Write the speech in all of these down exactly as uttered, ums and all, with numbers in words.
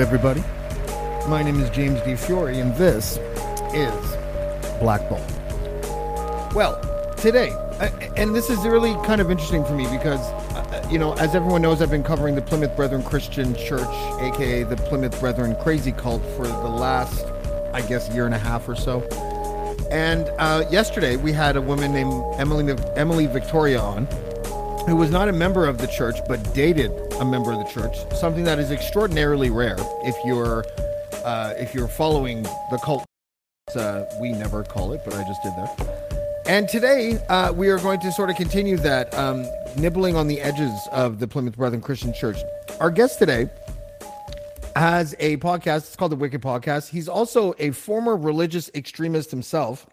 everybody? My name is James DeFiori, and this is Black Bull. Well, today, and this is really kind of interesting for me because, you know, as everyone knows, I've been covering the Plymouth Brethren Christian Church, a k a the Plymouth Brethren Crazy Cult, for the last, I guess, year and a half or so. And uh, yesterday, we had a woman named Emily, Emily Victoria on, who was not a member of the church, but dated a member of the church, something that is extraordinarily rare if you're uh, if you're following the cult. Uh, we never call it, but I just did that. And today, uh, we are going to sort of continue that, um, nibbling on the edges of the Plymouth Brethren Christian Church. Our guest today has a podcast. It's called the Wicked Podcast. He's also a former religious extremist himself,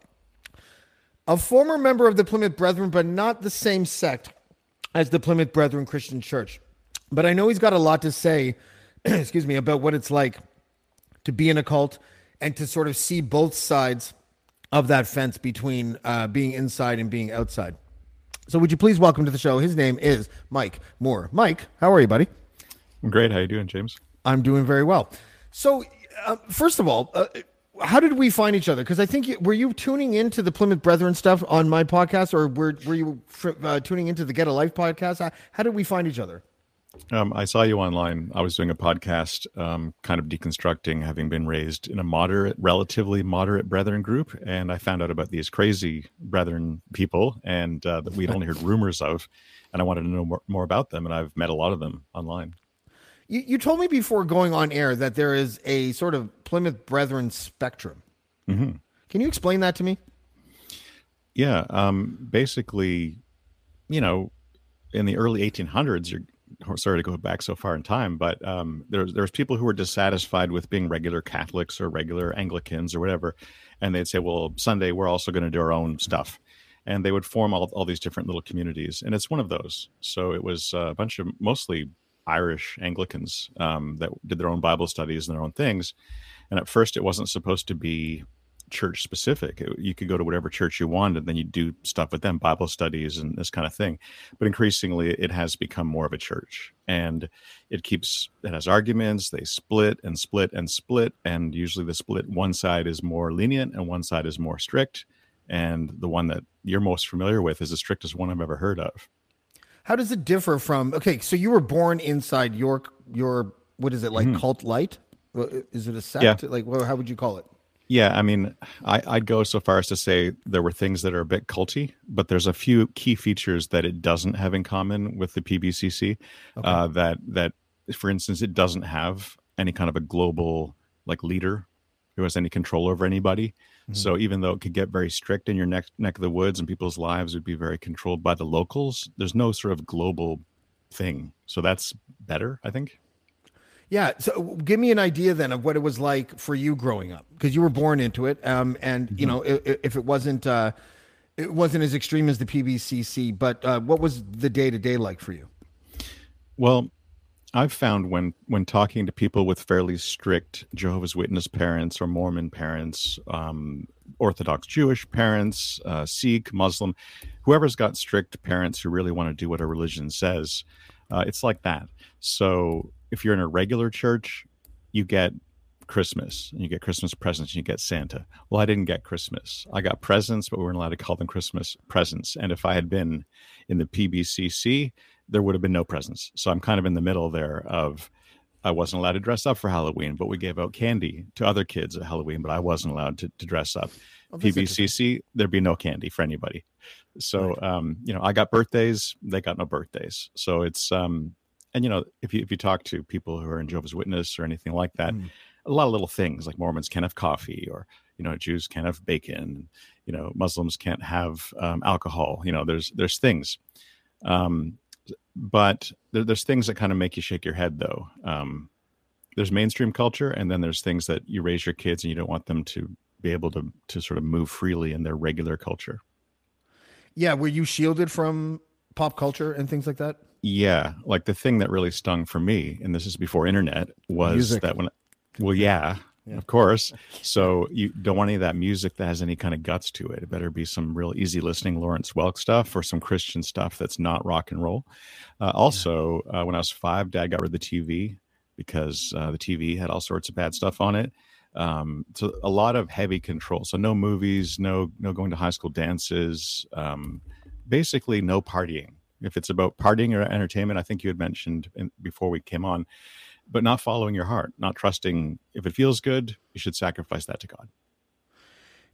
a former member of the Plymouth Brethren, but not the same sect as the Plymouth Brethren Christian Church. But I know he's got a lot to say, excuse me, about what it's like to be in a cult and to sort of see both sides of that fence between uh, being inside and being outside. So would you please welcome to the show, his name is Mike Moore. Mike, how are you, buddy? I'm great. How are you doing, James? I'm doing very well. So uh, first of all, uh, how did we find each other? Because I think, you, were you tuning into the Plymouth Brethren stuff on my podcast, or were, were you uh, tuning into the Get a Life podcast? How, how did we find each other? Um, I saw you online. I was doing a podcast, um, kind of deconstructing, having been raised in a moderate, relatively moderate Brethren group. And I found out about these crazy Brethren people and uh, that we'd only heard rumors of. And I wanted to know more, more about them. And I've met a lot of them online. You, you told me before going on air that there is a sort of Plymouth Brethren spectrum. Mm-hmm. Can you explain that to me? Yeah. Um, basically, you know, in the early eighteen hundreds, you're sorry to go back so far in time, but um, there's there's people who were dissatisfied with being regular Catholics or regular Anglicans or whatever, and they'd say, well, Sunday, we're also going to do our own stuff. And they would form all, all these different little communities, and it's one of those. So it was a bunch of mostly Irish Anglicans um, that did their own Bible studies and their own things. And at first, it wasn't supposed to be church specific. You could go to whatever church you wanted, then you do stuff with them, Bible studies and this kind of thing. But increasingly, it has become more of a church, and it keeps, it has arguments. They split and split and split, and usually the split, one side is more lenient and one side is more strict. And the one that you're most familiar with is the strictest one I've ever heard of. How does it differ from, okay, so you were born inside your, your, what is it, like mm-hmm. cult light? Is it a sect? Yeah. Like, well, how would you call it? Yeah, I mean, I, I'd go so far as to say there were things that are a bit culty, but there's a few key features that it doesn't have in common with the P B C C. Okay. uh, that, that, for instance, it doesn't have any kind of a global, like, leader who has any control over anybody. Mm-hmm. So even though it could get very strict in your neck, neck of the woods and people's lives would be very controlled by the locals, there's no sort of global thing. So that's better, I think. Yeah. So give me an idea then of what it was like for you growing up, because you were born into it. Um, and, you know, if, if it wasn't uh, it wasn't as extreme as the P B C C, but uh, what was the day to day like for you? Well, I've found when when talking to people with fairly strict Jehovah's Witness parents or Mormon parents, um, Orthodox Jewish parents, uh, Sikh, Muslim, whoever's got strict parents who really want to do what a religion says, uh, it's like that. So if you're in a regular church, you get Christmas and you get Christmas presents and you get Santa. Well, I didn't get Christmas. I got presents, but we weren't allowed to call them Christmas presents. And if I had been in the P B C C, there would have been no presents. So I'm kind of in the middle there of, I wasn't allowed to dress up for Halloween, but we gave out candy to other kids at Halloween, but I wasn't allowed to, to dress up. Oh, P B C C, there'd be no candy for anybody. So, right. um, you know, I got birthdays, they got no birthdays. So it's, um, and, you know, if you if you talk to people who are in Jehovah's Witness or anything like that, mm. a lot of little things like Mormons can't have coffee, or, you know, Jews can't have bacon, you know, Muslims can't have um, alcohol. You know, there's there's things. Um, but there, there's things that kind of make you shake your head, though. Um, there's mainstream culture, and then there's things that you raise your kids and you don't want them to be able to to sort of move freely in their regular culture. Yeah. Were you shielded from pop culture and things like that? Yeah, like the thing that really stung for me, and this is before internet, was music. That when, well, yeah, yeah, of course. So you don't want any of that music that has any kind of guts to it. It better be some real easy listening Lawrence Welk stuff or some Christian stuff that's not rock and roll. Uh, also, yeah. uh, when I was five, Dad got rid of the T V because uh, the T V had all sorts of bad stuff on it. Um, so a lot of heavy control. So no movies, no no going to high school dances, um, basically no partying. If it's about partying or entertainment, I think you had mentioned in, before we came on, but not following your heart, not trusting. If it feels good, you should sacrifice that to God.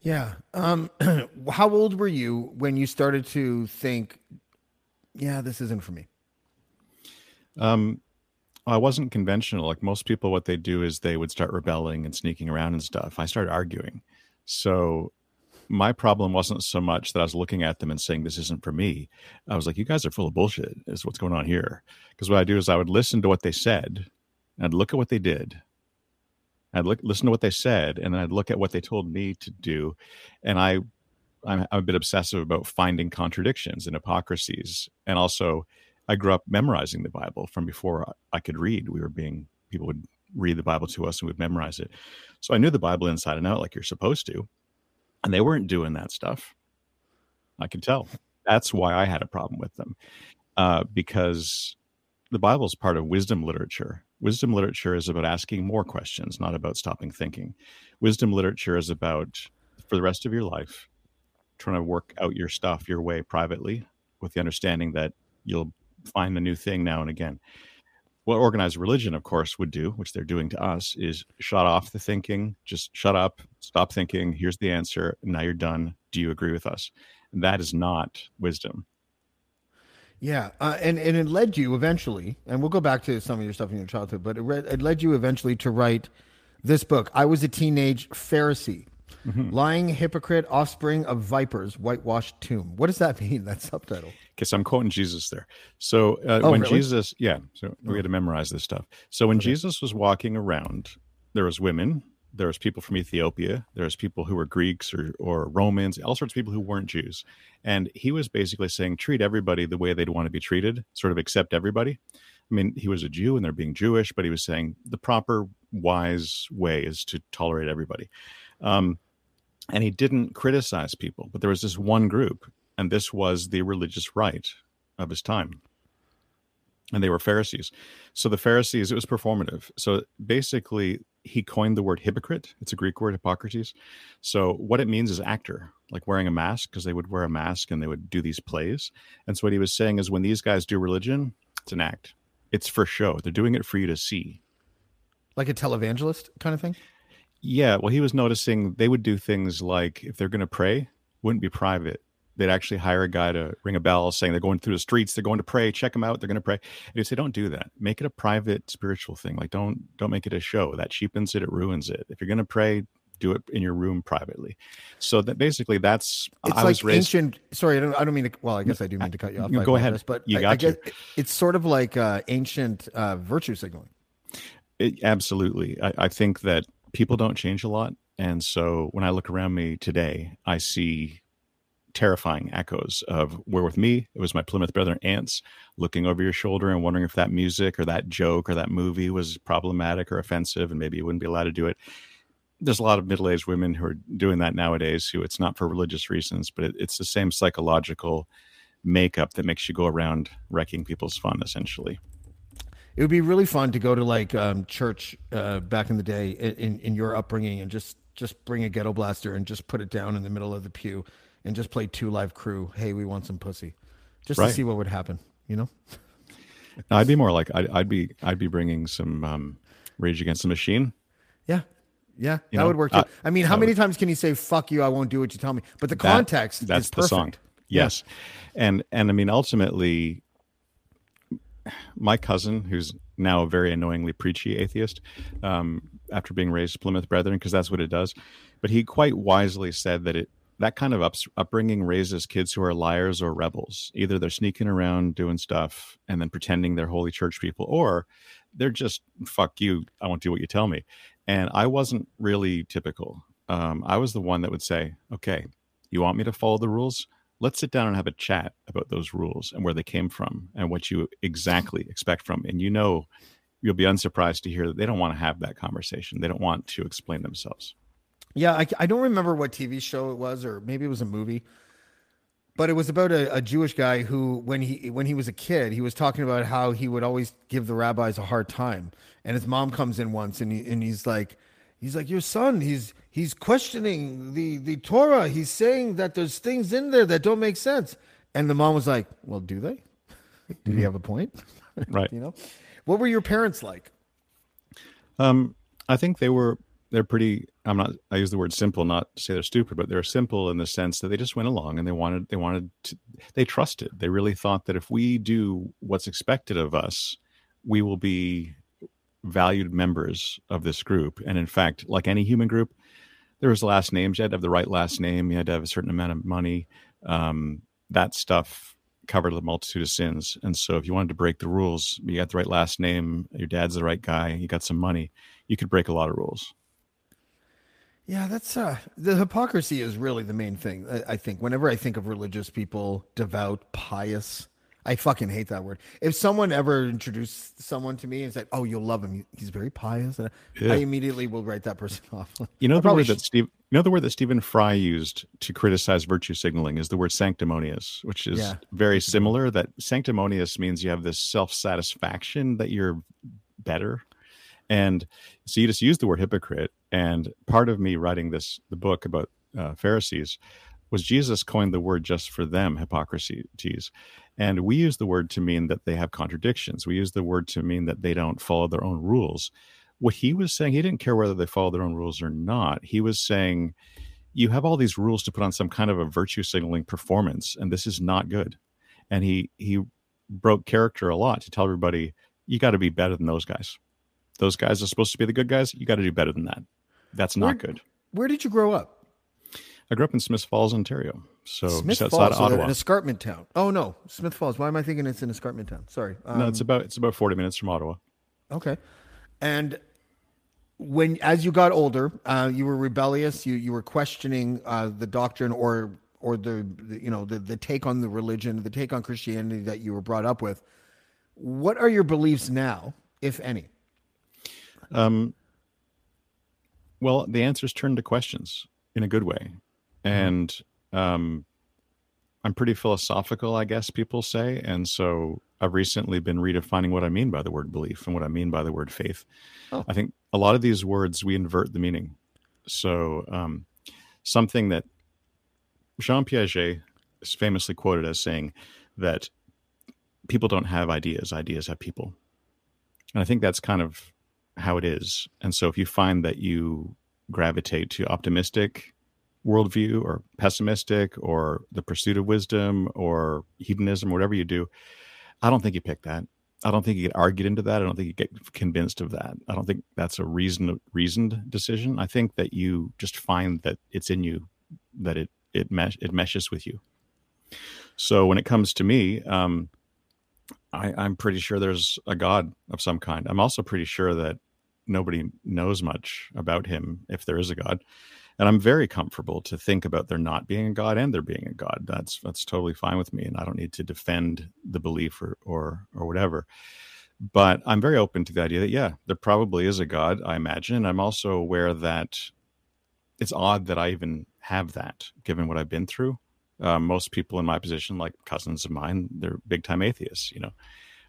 Yeah. Um, how old were you when you started to think, yeah, this isn't for me? Um, I wasn't conventional. Like most people, what they do is they would start rebelling and sneaking around and stuff. I started arguing. So my problem wasn't so much that I was looking at them and saying, this isn't for me. I was like, you guys are full of bullshit is what's going on here. Because what I do is I would listen to what they said and I'd look at what they did. I'd look, listen to what they said, and then I'd look at what they told me to do. And I, I'm, I'm a bit obsessive about finding contradictions and hypocrisies. And also, I grew up memorizing the Bible from before I could read. We were being, people would read the Bible to us and we'd memorize it. So I knew the Bible inside and out like you're supposed to. And they weren't doing that stuff. I could tell. That's why I had a problem with them. Uh, because the Bible is part of wisdom literature. Wisdom literature is about asking more questions, not about stopping thinking. Wisdom literature is about, for the rest of your life, trying to work out your stuff your way privately with the understanding that you'll find a new thing now and again. What organized religion, of course, would do, which they're doing to us, is shut off the thinking. Just shut up, stop thinking. Here's the answer. Now you're done. Do you agree with us? And that is not wisdom. Yeah. Uh, and, and it led you eventually, and we'll go back to some of your stuff in your childhood, but it, re- it led you eventually to write this book, I Was a Teenage Pharisee, mm-hmm. Lying Hypocrite, Offspring of Vipers, Whitewashed Tomb. What does that mean, that subtitle? Okay, so I'm quoting Jesus there. So uh, oh, when really? Jesus, yeah, so we had to memorize this stuff. So when okay. Jesus was walking around, there was women, there was people from Ethiopia, there was people who were Greeks or, or Romans, all sorts of people who weren't Jews. And he was basically saying, treat everybody the way they'd want to be treated, sort of accept everybody. I mean, he was a Jew and they're being Jewish, but he was saying the proper wise way is to tolerate everybody. Um, and he didn't criticize people, but there was this one group, and this was the religious right of his time. And they were Pharisees. So the Pharisees, it was performative. So basically, he coined the word hypocrite. It's a Greek word, Hippocrates. So what it means is actor, like wearing a mask, because they would wear a mask and they would do these plays. And so what he was saying is when these guys do religion, it's an act. It's for show. They're doing it for you to see. Like a televangelist kind of thing? Yeah. Well, he was noticing they would do things like if they're going to pray, it wouldn't be private. They'd actually hire a guy to ring a bell saying they're going through the streets, they're going to pray, check them out, they're going to pray. And he'd say, don't do that. Make it a private spiritual thing. Like, don't don't make it a show. That cheapens it, it ruins it. If you're going to pray, do it in your room privately. So that basically that's, it's I like was raised. Ancient, sorry, I don't, I don't mean to, well, I guess I do mean to cut you off. Go ahead. This, but you I, got I guess you. It's sort of like uh, ancient uh, virtue signaling. It, absolutely. I, I think that people don't change a lot. And so when I look around me today, I see terrifying echoes of where with me, it was my Plymouth Brethren aunts looking over your shoulder and wondering if that music or that joke or that movie was problematic or offensive, and maybe you wouldn't be allowed to do it. There's a lot of middle-aged women who are doing that nowadays who it's not for religious reasons, but it, it's the same psychological makeup that makes you go around wrecking people's fun, essentially. It would be really fun to go to like um, church uh, back in the day in, in your upbringing and just, just bring a ghetto blaster and just put it down in the middle of the pew and just play Two Live Crew. Hey, we want some pussy, just right. to see what would happen. You know, no, I'd be more like I'd, I'd be I'd be bringing some um, Rage Against the Machine. Yeah, yeah, you that know? would work too. Uh, I mean, how many would... times can you say "fuck you"? I won't do what you tell me. But the that, context that's is the perfect. Song. Yes, yeah. and and I mean, ultimately, my cousin, who's now a very annoyingly preachy atheist, um, after being raised Plymouth Brethren, because that's what it does. But he quite wisely said that it. That kind of ups, upbringing raises kids who are liars or rebels. Either they're sneaking around doing stuff and then pretending they're holy church people, or they're just, fuck you, I won't do what you tell me. And I wasn't really typical. Um, I was the one that would say, okay, you want me to follow the rules? Let's sit down and have a chat about those rules and where they came from and what you exactly expect from me. And you know, you'll be unsurprised to hear that they don't want to have that conversation. They don't want to explain themselves. Yeah, I, I don't remember what T V show it was, or maybe it was a movie, But it was about a, a Jewish guy who, when he when he was a kid, he was talking about how he would always give the rabbis a hard time. And his mom comes in once, and he, and he's like, he's like, your son, he's he's questioning the the Torah. He's saying that there's things in there that don't make sense. And the mom was like, well, do they? Do mm-hmm. you have a point? Right. You know, what were your parents like? Um, I think they were. They're pretty. I'm not. I use the word simple, not to say they're stupid, but they're simple in the sense that they just went along and they wanted. They wanted. To, they trusted. They really thought that if we do what's expected of us, we will be valued members of this group. And in fact, like any human group, there was last names. You had to have the right last name. You had to have a certain amount of money. Um, that stuff covered the multitude of sins. And so, if you wanted to break the rules, you got the right last name. Your dad's the right guy. You got some money. You could break a lot of rules. Yeah, that's uh, the hypocrisy is really the main thing, I, I think. Whenever I think of religious people, devout, pious, I fucking hate that word. If someone ever introduced someone to me and said, oh, you'll love him, he's very pious, yeah. I immediately will write that person off. You know, the word that Steve, you know the word that Stephen Fry used to criticize virtue signaling is the word sanctimonious, which is yeah. very similar. That sanctimonious means you have this self-satisfaction that you're better. And so you just use the word hypocrite. And part of me writing this, the book about uh, Pharisees, was Jesus coined the word just for them, hypocrisies. And we use the word to mean that they have contradictions. We use the word to mean that they don't follow their own rules. What he was saying, he didn't care whether they follow their own rules or not. He was saying, you have all these rules to put on some kind of a virtue signaling performance, and this is not good. And he, he broke character a lot to tell everybody, you got to be better than those guys. Those guys are supposed to be the good guys. You got to do better than that. That's not where, good. Where did you grow up? I grew up in Smith Falls, Ontario. So Smith just outside Falls, of Ottawa. So an escarpment town. Oh no, Smith Falls. Why am I thinking it's an escarpment town? Sorry. Um, no, it's about it's about forty minutes from Ottawa. Okay. And when as you got older, uh, you were rebellious. You you were questioning uh, the doctrine or or the, the you know the the take on the religion, the take on Christianity that you were brought up with. What are your beliefs now, if any? Um, well, the answers turn to questions in a good way. And, um, I'm pretty philosophical, I guess people say. And so I've recently been redefining what I mean by the word belief and what I mean by the word faith. Oh. I think a lot of these words, we invert the meaning. So, um, something that Jean Piaget is famously quoted as saying that people don't have ideas, ideas have people. And I think that's kind of how it is. And so if you find that you gravitate to optimistic worldview or pessimistic or the pursuit of wisdom or hedonism, whatever you do, I don't think you pick that. I don't think you get argued into that. I don't think you get convinced of that. I don't think that's a reason, reasoned decision. I think that you just find that it's in you, that it, it, mesh, it meshes with you. So when it comes to me, um, I, I'm pretty sure there's a God of some kind. I'm also pretty sure that nobody knows much about him if there is a God. And I'm very comfortable to think about there not being a God and there being a God. That's that's totally fine with me. And I don't need to defend the belief or or, or whatever. But I'm very open to the idea that, yeah, there probably is a God, I imagine. And I'm also aware that it's odd that I even have that, given what I've been through. Uh, most people in my position, like cousins of mine, they're big time atheists, you know.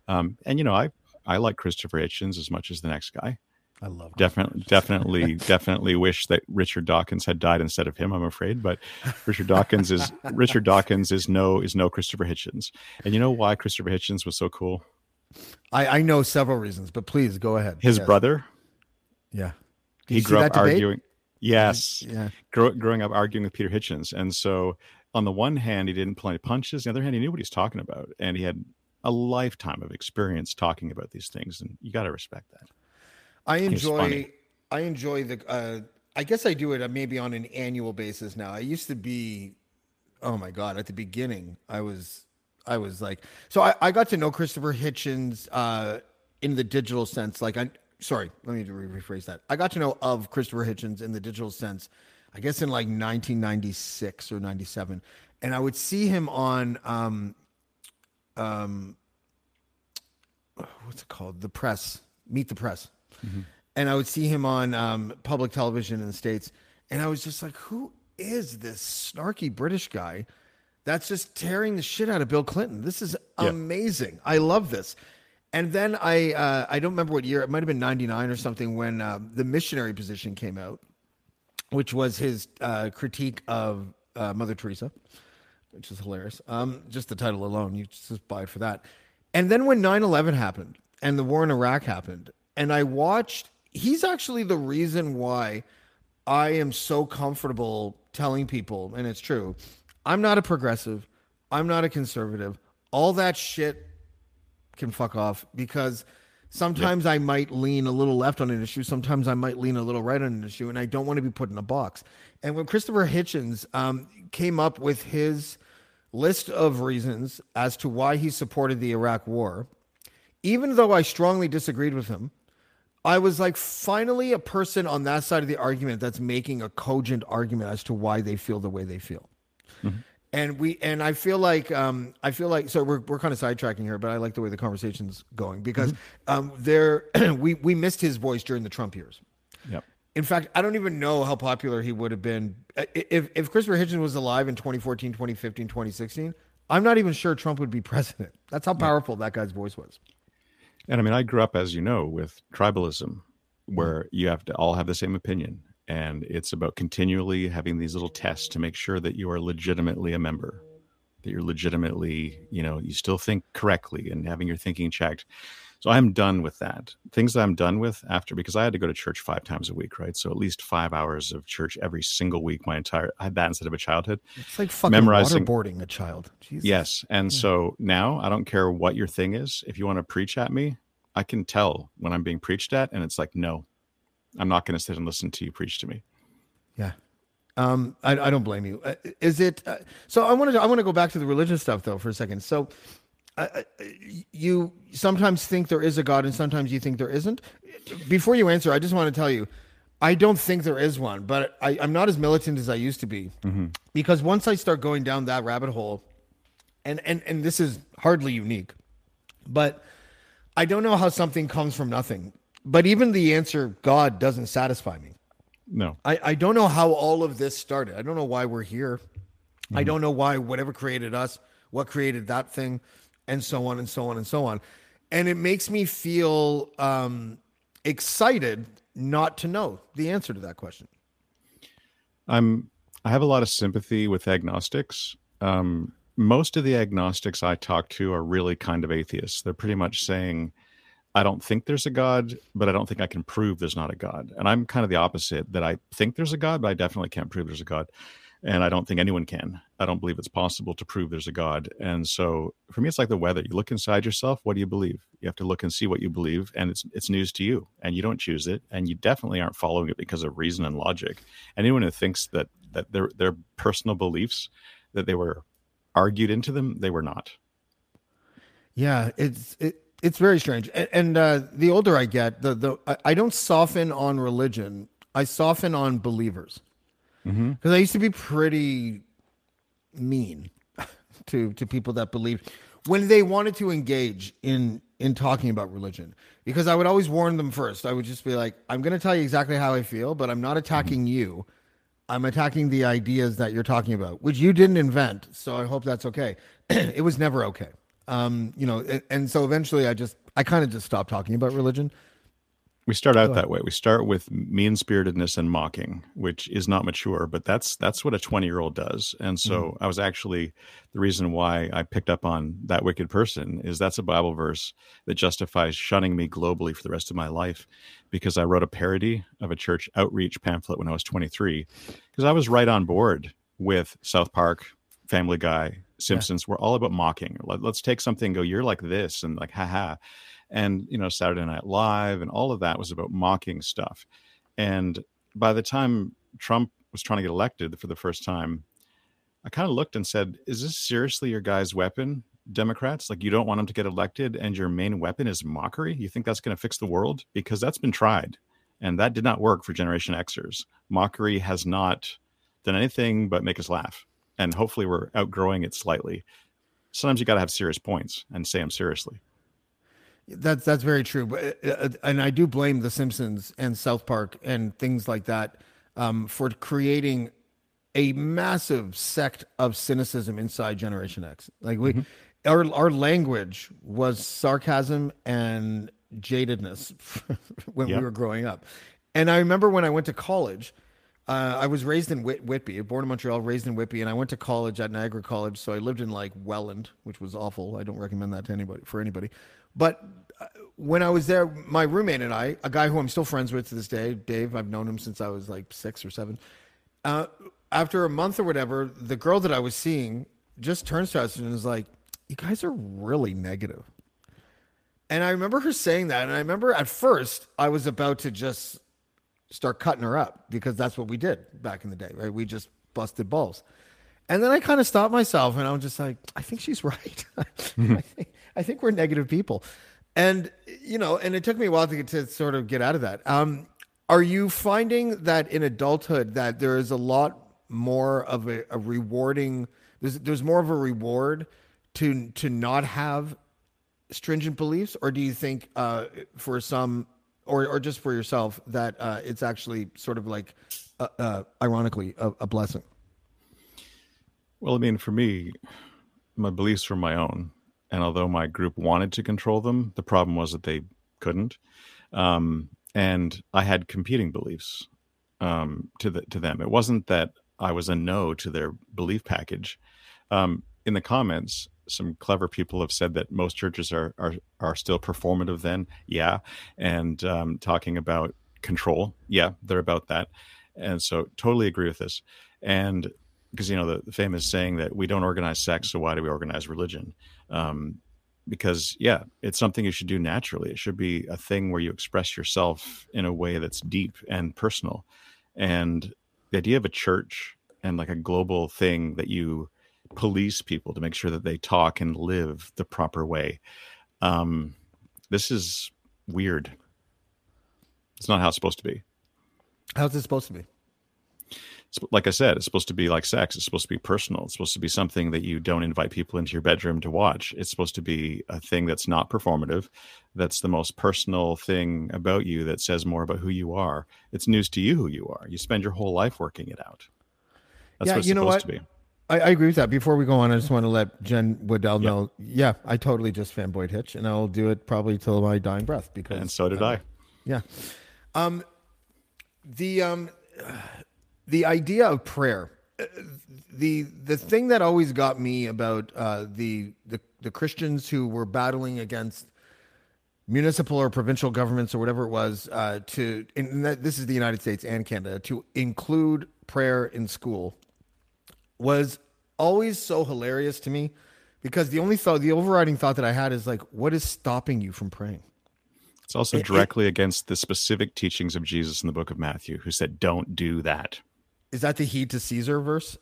Um, and, you know, I, I like Christopher Hitchens as much as the next guy. I love him. Definitely, definitely, definitely wish that Richard Dawkins had died instead of him, I'm afraid. But Richard Dawkins is Richard Dawkins is no is no Christopher Hitchens. And you know why Christopher Hitchens was so cool? I, I know several reasons, but please go ahead. His yes. brother. Yeah. Did he grew up arguing. Yes. Yeah. Grow, growing up arguing with Peter Hitchens. And so on the one hand, he didn't play punches. On the other hand, he knew what he's talking about. And he had a lifetime of experience talking about these things. And you got to respect that. I enjoy, I enjoy the, uh, I guess I do it maybe on an annual basis now. I used to be, oh my God, at the beginning, I was, I was like, so I, I got to know Christopher Hitchens uh, in the digital sense. Like, I, sorry, let me rephrase that. I got to know of Christopher Hitchens in the digital sense I guess in like nineteen ninety-six or ninety-seven, and I would see him on, um, um, what's it called? The Press, Meet the Press. Mm-hmm. And I would see him on um, public television in the States. And I was just like, who is this snarky British guy That's just tearing the shit out of Bill Clinton. This is yeah. amazing. I love this. And then I uh, I don't remember what year. It might have been ninety-nine or something when uh, The Missionary Position came out, which was his uh, critique of uh, Mother Teresa, which is hilarious. Um, just the title alone, you just buy it for that. And then when nine eleven happened and the war in Iraq happened, and I watched, he's actually the reason why I am so comfortable telling people, and it's true, I'm not a progressive, I'm not a conservative, all that shit can fuck off, because sometimes yeah. I might lean a little left on an issue, sometimes I might lean a little right on an issue, and I don't want to be put in a box. And when Christopher Hitchens um, came up with his list of reasons as to why he supported the Iraq war, even though I strongly disagreed with him, I was like, finally a person on that side of the argument that's making a cogent argument as to why they feel the way they feel. Mm-hmm. And we, and I feel like, um, I feel like, so we're, we're kind of sidetracking here, but I like the way the conversation's going, because mm-hmm. um, there, we, we missed his voice during the Trump years. Yep. In fact, I don't even know how popular he would have been. If, if Christopher Hitchens was alive in twenty fourteen, twenty fifteen, twenty sixteen, I'm not even sure Trump would be president. That's how powerful yeah. that guy's voice was. And I mean, I grew up, as you know, with tribalism, where you have to all have the same opinion. And it's about continually having these little tests to make sure that you are legitimately a member, that you're legitimately, you know, you still think correctly and having your thinking checked. So I'm done with that. Things that I'm done with after, because I had to go to church five times a week, right? So at least five hours of church every single week, my entire, I had that instead of a childhood. It's like fucking memorizing, waterboarding a child. Jesus. Yes. And yeah. so now I don't care what your thing is. If you want to preach at me, I can tell when I'm being preached at, and it's like, no, I'm not going to sit and listen to you preach to me. Yeah. Um, I, I don't blame you. Uh, is it, uh, so I want to, I want to go back to the religious stuff though for a second. So I, you sometimes think there is a God and sometimes you think there isn't. Before you answer, I just want to tell you, I don't think there is one, but I, I'm not as militant as I used to be, mm-hmm. because once I start going down that rabbit hole, and, and, and this is hardly unique, but I don't know how something comes from nothing, but even the answer God doesn't satisfy me. No, I, I don't know how all of this started. I don't know why we're here. Mm-hmm. I don't know why whatever created us, what created that thing, and so on and so on and so on. And it makes me feel um, excited not to know the answer to that question. I'm, I have a lot of sympathy with agnostics. Um, most of the agnostics I talk to are really kind of atheists. They're pretty much saying, I don't think there's a God, but I don't think I can prove there's not a God. And I'm kind of the opposite, that I think there's a God, but I definitely can't prove there's a God. And I don't think anyone can. I don't believe it's possible to prove there's a God. And so for me, it's like the weather. You look inside yourself. What do you believe? You have to look and see what you believe. And it's it's news to you. And you don't choose it. And you definitely aren't following it because of reason and logic. Anyone who thinks that that their their personal beliefs, that they were argued into them, they were not. Yeah, it's it, it's very strange. And, and uh, the older I get, the the I, I don't soften on religion. I soften on believers. Because mm-hmm. I used to be pretty mean to to people that believed when they wanted to engage in in talking about religion, because I would always warn them first. I would just be like, I'm going to tell you exactly how I feel, but I'm not attacking mm-hmm. you. I'm attacking the ideas that you're talking about, which you didn't invent. So I hope that's okay. It was never okay. Um, you know, and, and so eventually I just I kind of just stopped talking about religion. We start out that way. We start with mean-spiritedness and mocking, which is not mature, but that's that's what a twenty-year-old does. And so mm-hmm. I was actually, the reason why I picked up on that wicked person is that's a Bible verse that justifies shunning me globally for the rest of my life, because I wrote a parody of a church outreach pamphlet when I was twenty-three, because I was right on board with South Park, Family Guy, Simpsons. Yeah. We're all about mocking. Let, let's take something and go, you're like this, and like, ha-ha. And, you know, Saturday Night Live and all of that was about mocking stuff. And by the time Trump was trying to get elected for the first time, I kind of looked and said, is this seriously your guy's weapon, Democrats? Like, you don't want him to get elected and your main weapon is mockery? You think that's going to fix the world? Because that's been tried. And that did not work for Generation Xers. Mockery has not done anything but make us laugh. And hopefully we're outgrowing it slightly. Sometimes you got to have serious points and say them seriously. That's that's very true, but uh, and I do blame The Simpsons and South Park and things like that um, for creating a massive sect of cynicism inside Generation X. Like we, mm-hmm. our our language was sarcasm and jadedness when yep. we were growing up. And I remember when I went to college, uh, I was raised in Whit- Whitby, born in Montreal, raised in Whitby, and I went to college at Niagara College. So I lived in like Welland, which was awful. I don't recommend that to anybody, for anybody. But when I was there, my roommate and I, a guy who I'm still friends with to this day, Dave, I've known him since I was like six or seven. Uh, after a month or whatever, the girl that I was seeing just turns to us and is like, you guys are really negative. And I remember her saying that. And I remember at first I was about to just start cutting her up because that's what we did back in the day, right? We just busted balls. And then I kind of stopped myself and I was just like, I think she's right. Mm-hmm. I think, I think we're negative people. And, you know, and it took me a while to get to sort of get out of that. Um, are you finding that in adulthood that there is a lot more of a, a rewarding, there's, there's more of a reward to, to not have stringent beliefs? Or do you think uh, for some, or, or just for yourself, that uh, it's actually sort of like, uh, uh, ironically, a, a blessing? Well, I mean, for me, my beliefs were my own. And although my group wanted to control them, the problem was that they couldn't. Um, and I had competing beliefs um, to the, to them. It wasn't that I was a no to their belief package. Um, in the comments, some clever people have said that most churches are are, are still performative then. Yeah. And um, talking about control. Yeah, they're about that. And so totally agree with this. And because, you know, the, the famous saying that we don't organize sex, so why do we organize religion? Um, because, yeah, it's something you should do naturally. It should be a thing where you express yourself in a way that's deep and personal. And the idea of a church and like a global thing that you police people to make sure that they talk and live the proper way. Um, this is weird. It's not how it's supposed to be. How's it supposed to be? Like I said, it's supposed to be like sex. It's supposed to be personal. It's supposed to be something that you don't invite people into your bedroom to watch. It's supposed to be a thing that's not performative. That's the most personal thing about you that says more about who you are. It's news to you who you are. You spend your whole life working it out. That's yeah, what it's you know supposed what? to be. I, I agree with that. Before we go on, I just want to let Jen Waddell yep. know, yeah, I totally just fanboyed Hitch, and I'll do it probably till my dying breath. Because And so did uh, I. Yeah. Um, the... um. Uh, The idea of prayer, the the thing that always got me about uh, the, the the Christians who were battling against municipal or provincial governments or whatever it was uh, to, and that, this is the United States and Canada, to include prayer in school was always so hilarious to me because the only thought, the overriding thought that I had is like, what is stopping you from praying? It's also it, directly it, against the specific teachings of Jesus in the book of Matthew, who said, don't do that. Is that the heed to Caesar verse?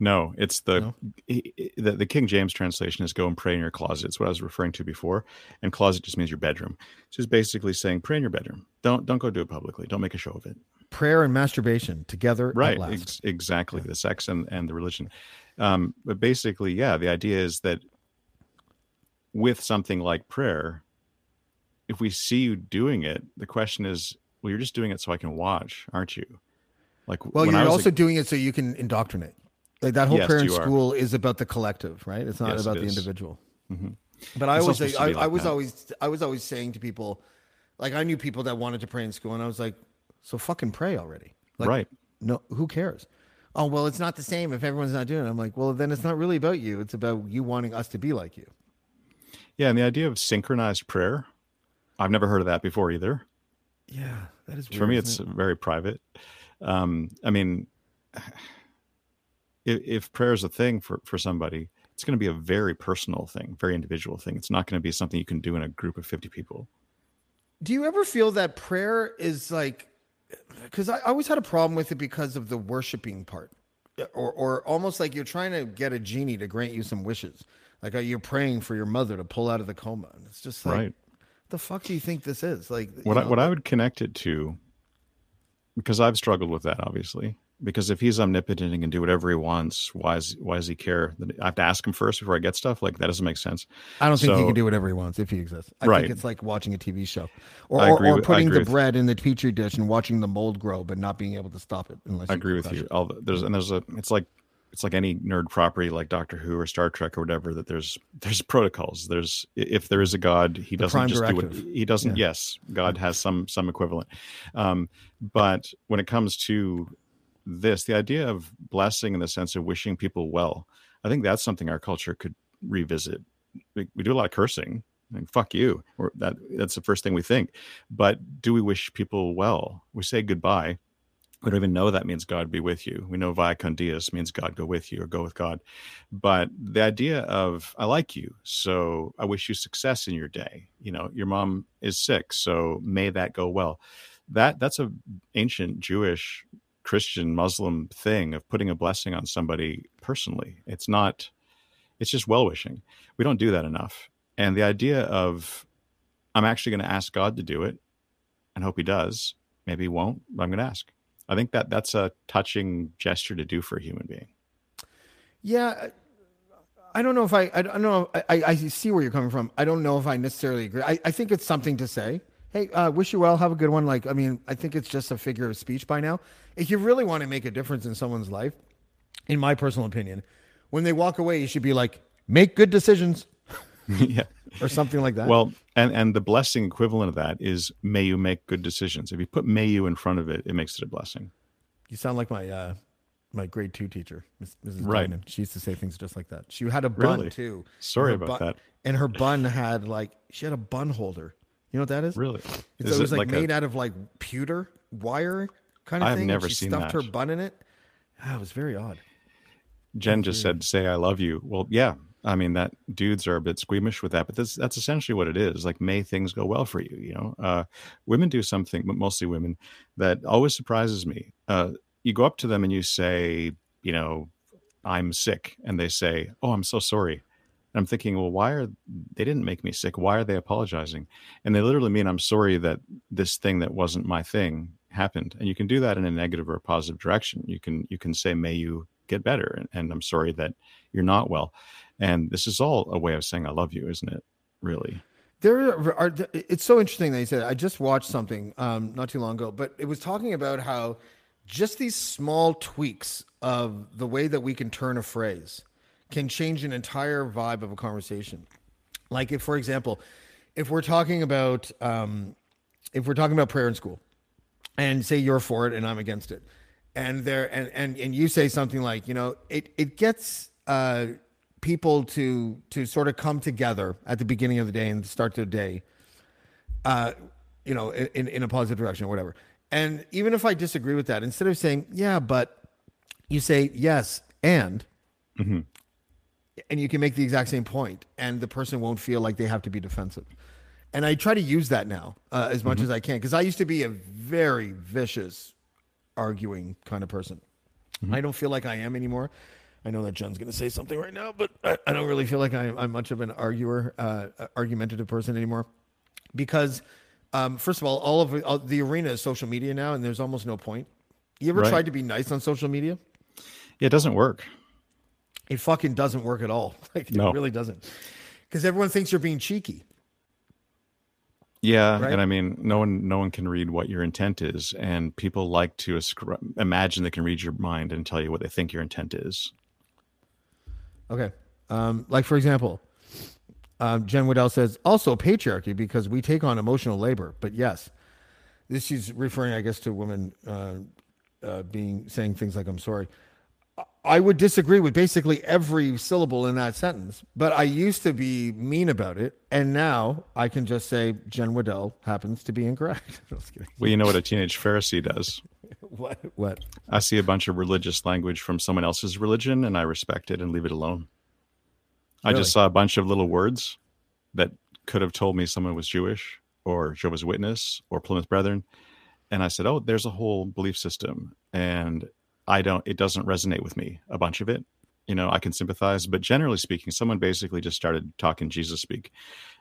No, it's the, no? He, the the King James translation is go and pray in your closet. It's what I was referring to before. And closet just means your bedroom. It's just basically saying pray in your bedroom. Don't don't go do it publicly. Don't make a show of it. Prayer and masturbation together. Right. At last. Ex- exactly. Yeah. The sex and, and the religion. Um, but basically, yeah, the idea is that with something like prayer, if we see you doing it, the question is, well, you're just doing it so I can watch, aren't you? Like, well, you're also a... doing it so you can indoctrinate. Like that whole yes, prayer in school are. is about the collective, right? It's not yes, about it the is. individual. Mm-hmm. But I it's always, say, I, like I was that. always, I was always saying to people, like I knew people that wanted to pray in school, and I was like, so fucking pray already. Like, right? No, who cares? Oh, well, it's not the same if everyone's not doing it. I'm like, well, then it's not really about you. It's about you wanting us to be like you. Yeah, and the idea of synchronized prayer. I've never heard of that before either. Yeah, that is weird, for me. It's it? very private. Um, I mean, if, if prayer is a thing for, for somebody, it's going to be a very personal thing, very individual thing. It's not going to be something you can do in a group of fifty people. Do you ever feel that prayer is like? Because I, I always had a problem with it because of the worshiping part, or or almost like you're trying to get a genie to grant you some wishes. Like you're praying for your mother to pull out of the coma, and it's just like. Right. The fuck do you think this is? Like what I, what I would connect it to, because I've struggled with that obviously, Because if he's omnipotent and can do whatever he wants, why is why does he care? I have to ask him first before I get stuff? Like, that doesn't make sense. I don't think so, he can do whatever he wants if he exists. I right. think it's like watching a T V show. Or, or, with, or putting the bread in the petri dish and watching the mold grow, but not being able to stop it. Unless I agree with you. All the, there's and there's a it's like it's like any nerd property like Doctor Who or Star Trek or whatever, that there's there's protocols. There's if there is a God, he the doesn't just directive. do it. He doesn't. Yeah. Yes, God has some some equivalent. Um, but when it comes to this, the idea of blessing in the sense of wishing people well, I think that's something our culture could revisit. We, we do a lot of cursing. I mean, fuck you. Or that that's the first thing we think. But do we wish people well? We say goodbye. We don't even know that means God be with you. We know via con Dios means God go with you or go with God. But the idea of I like you, so I wish you success in your day. You know, your mom is sick, so may that go well. That that's a ancient Jewish Christian Muslim thing of putting a blessing on somebody personally. It's not, it's just well-wishing. We don't do that enough. And the idea of I'm actually going to ask God to do it and hope he does. Maybe he won't, but I'm going to ask. I think that that's a touching gesture to do for a human being. Yeah. I don't know if I, I don't know. I, I see where you're coming from. I don't know if I necessarily agree. I, I think it's something to say. Hey, uh, wish you well. Have a good one. Like, I mean, I think it's just a figure of speech by now. If you really want to make a difference in someone's life, in my personal opinion, when they walk away, you should be like, make good decisions. Yeah. Or something like that. Well, and, and the blessing equivalent of that is may you make good decisions. If you put may you in front of it, it makes it a blessing. You sound like my uh, my grade two teacher, Missus Right. Diamond. She used to say things just like that. She had a bun really? too. Sorry about bun, that. And her bun had like, she had a bun holder. You know what that is? Really? It's is always it like, like a... made out of like pewter wire kind of I've thing. I've never she seen that. She stuffed her bun in it. Ah, it was very odd. Jen just weird. said, say I love you. Well, yeah. I mean, that dudes are a bit squeamish with that, but this, that's essentially what it is. Like, may things go well for you, you know? Uh, women do something, but mostly women, that always surprises me. Uh, you go up to them and you say, you know, I'm sick. And they say, oh, I'm so sorry. I'm thinking, well, why are they didn't make me sick? Why are they apologizing? And they literally mean, I'm sorry that this thing that wasn't my thing happened. And you can do that in a negative or a positive direction. You can you can say, may you get better, and, and I'm sorry that you're not well. And this is all a way of saying I love you, isn't it? Really. There are. It's so interesting that you said that. I just watched something um, not too long ago, but it was talking about how just these small tweaks of the way that we can turn a phrase can change an entire vibe of a conversation. Like if, for example, if we're talking about um, if we're talking about prayer in school, and say you're for it and I'm against it, and there and and and you say something like, you know, it it gets uh, people to to sort of come together at the beginning of the day and start their day, uh, you know, in in a positive direction or whatever. And even if I disagree with that, instead of saying yeah, but you say yes and. Mm-hmm. And you can make the exact same point and the person won't feel like they have to be defensive. And I try to use that now uh, as much mm-hmm. as I can, because I used to be a very vicious arguing kind of person. Mm-hmm. I don't feel like I am anymore. I know that Jen's going to say something right now, but I, I don't really feel like I, I'm much of an arguer, uh, argumentative person anymore. Because um, first of all, all of all, the arena is social media now, and there's almost no point. You ever right. tried to be nice on social media? Yeah, it doesn't work. It fucking doesn't work at all. Like, no. It really doesn't. Because everyone thinks you're being cheeky. Yeah. Right? And I mean, no one no one can read what your intent is. And people like to ascri- imagine they can read your mind and tell you what they think your intent is. Okay. Um, like, for example, um, Jen Waddell says, also patriarchy, because we take on emotional labor. But yes, this is referring, I guess, to women uh, uh, being saying things like, I'm sorry. I would disagree with basically every syllable in that sentence, but I used to be mean about it. And now I can just say Jen Waddell happens to be incorrect. Well, you know what a teenage Pharisee does? What? What? I see a bunch of religious language from someone else's religion and I respect it and leave it alone. Really? I just saw a bunch of little words that could have told me someone was Jewish or Jehovah's Witness or Plymouth Brethren. And I said, oh, there's a whole belief system. And I don't, it doesn't resonate with me, a bunch of it, you know, I can sympathize, but generally speaking, someone basically just started talking Jesus speak.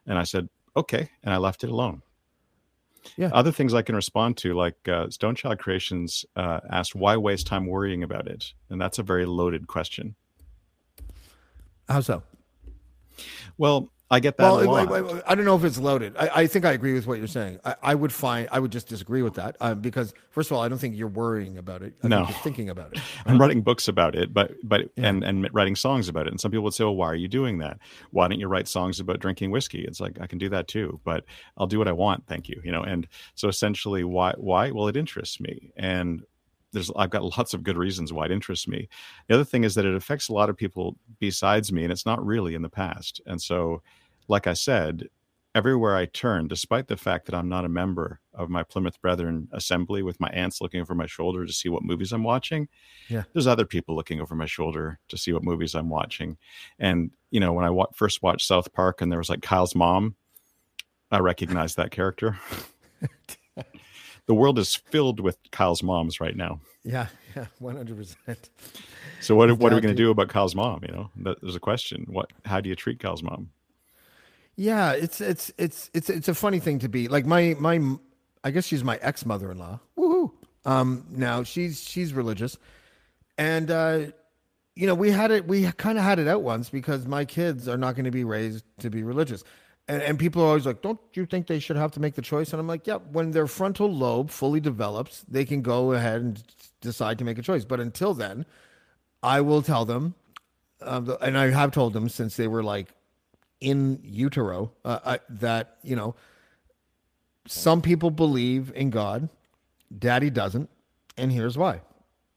And I said, okay. And I left it alone. Yeah. Other things I can respond to, like uh, Stonechild Creations uh, asked, why waste time worrying about it? And that's a very loaded question. How so? Well, I get that. Well, a lot. I, I, I don't know if it's loaded. I, I think I agree with what you're saying. I, I would find I would just disagree with that um, because, first of all, I don't think you're worrying about it. I no, think you're thinking about it. I'm writing books about it, but but yeah. and and writing songs about it. And some people would say, "Well, why are you doing that? Why don't you write songs about drinking whiskey?" It's like, I can do that too, but I'll do what I want. Thank you. You know. And so essentially, why why? Well, it interests me, and there's I've got lots of good reasons why it interests me. The other thing is that it affects a lot of people besides me, and it's not really in the past. And so, like I said, everywhere I turn, despite the fact that I'm not a member of my Plymouth Brethren assembly with my aunts looking over my shoulder to see what movies I'm watching, yeah. there's other people looking over my shoulder to see what movies I'm watching. And, you know, when I wa- first watched South Park and there was like Kyle's mom, I recognized that character. The world is filled with Kyle's moms right now. Yeah, yeah, one hundred percent. So what, what are we going to do about Kyle's mom? You know, that, there's a question. What? How do you treat Kyle's mom? Yeah, it's it's it's it's it's a funny thing to be like my my I guess she's my ex mother-in-law. Woohoo. Um now she's she's religious. And uh you know, we had it we kind of had it out once because my kids are not going to be raised to be religious. And and people are always like, "Don't you think they should have to make the choice?" And I'm like, "Yeah, when their frontal lobe fully develops, they can go ahead and decide to make a choice. But until then, I will tell them um, and I have told them since they were like in utero uh, I, that, you know, some people believe in God, daddy doesn't, and here's why."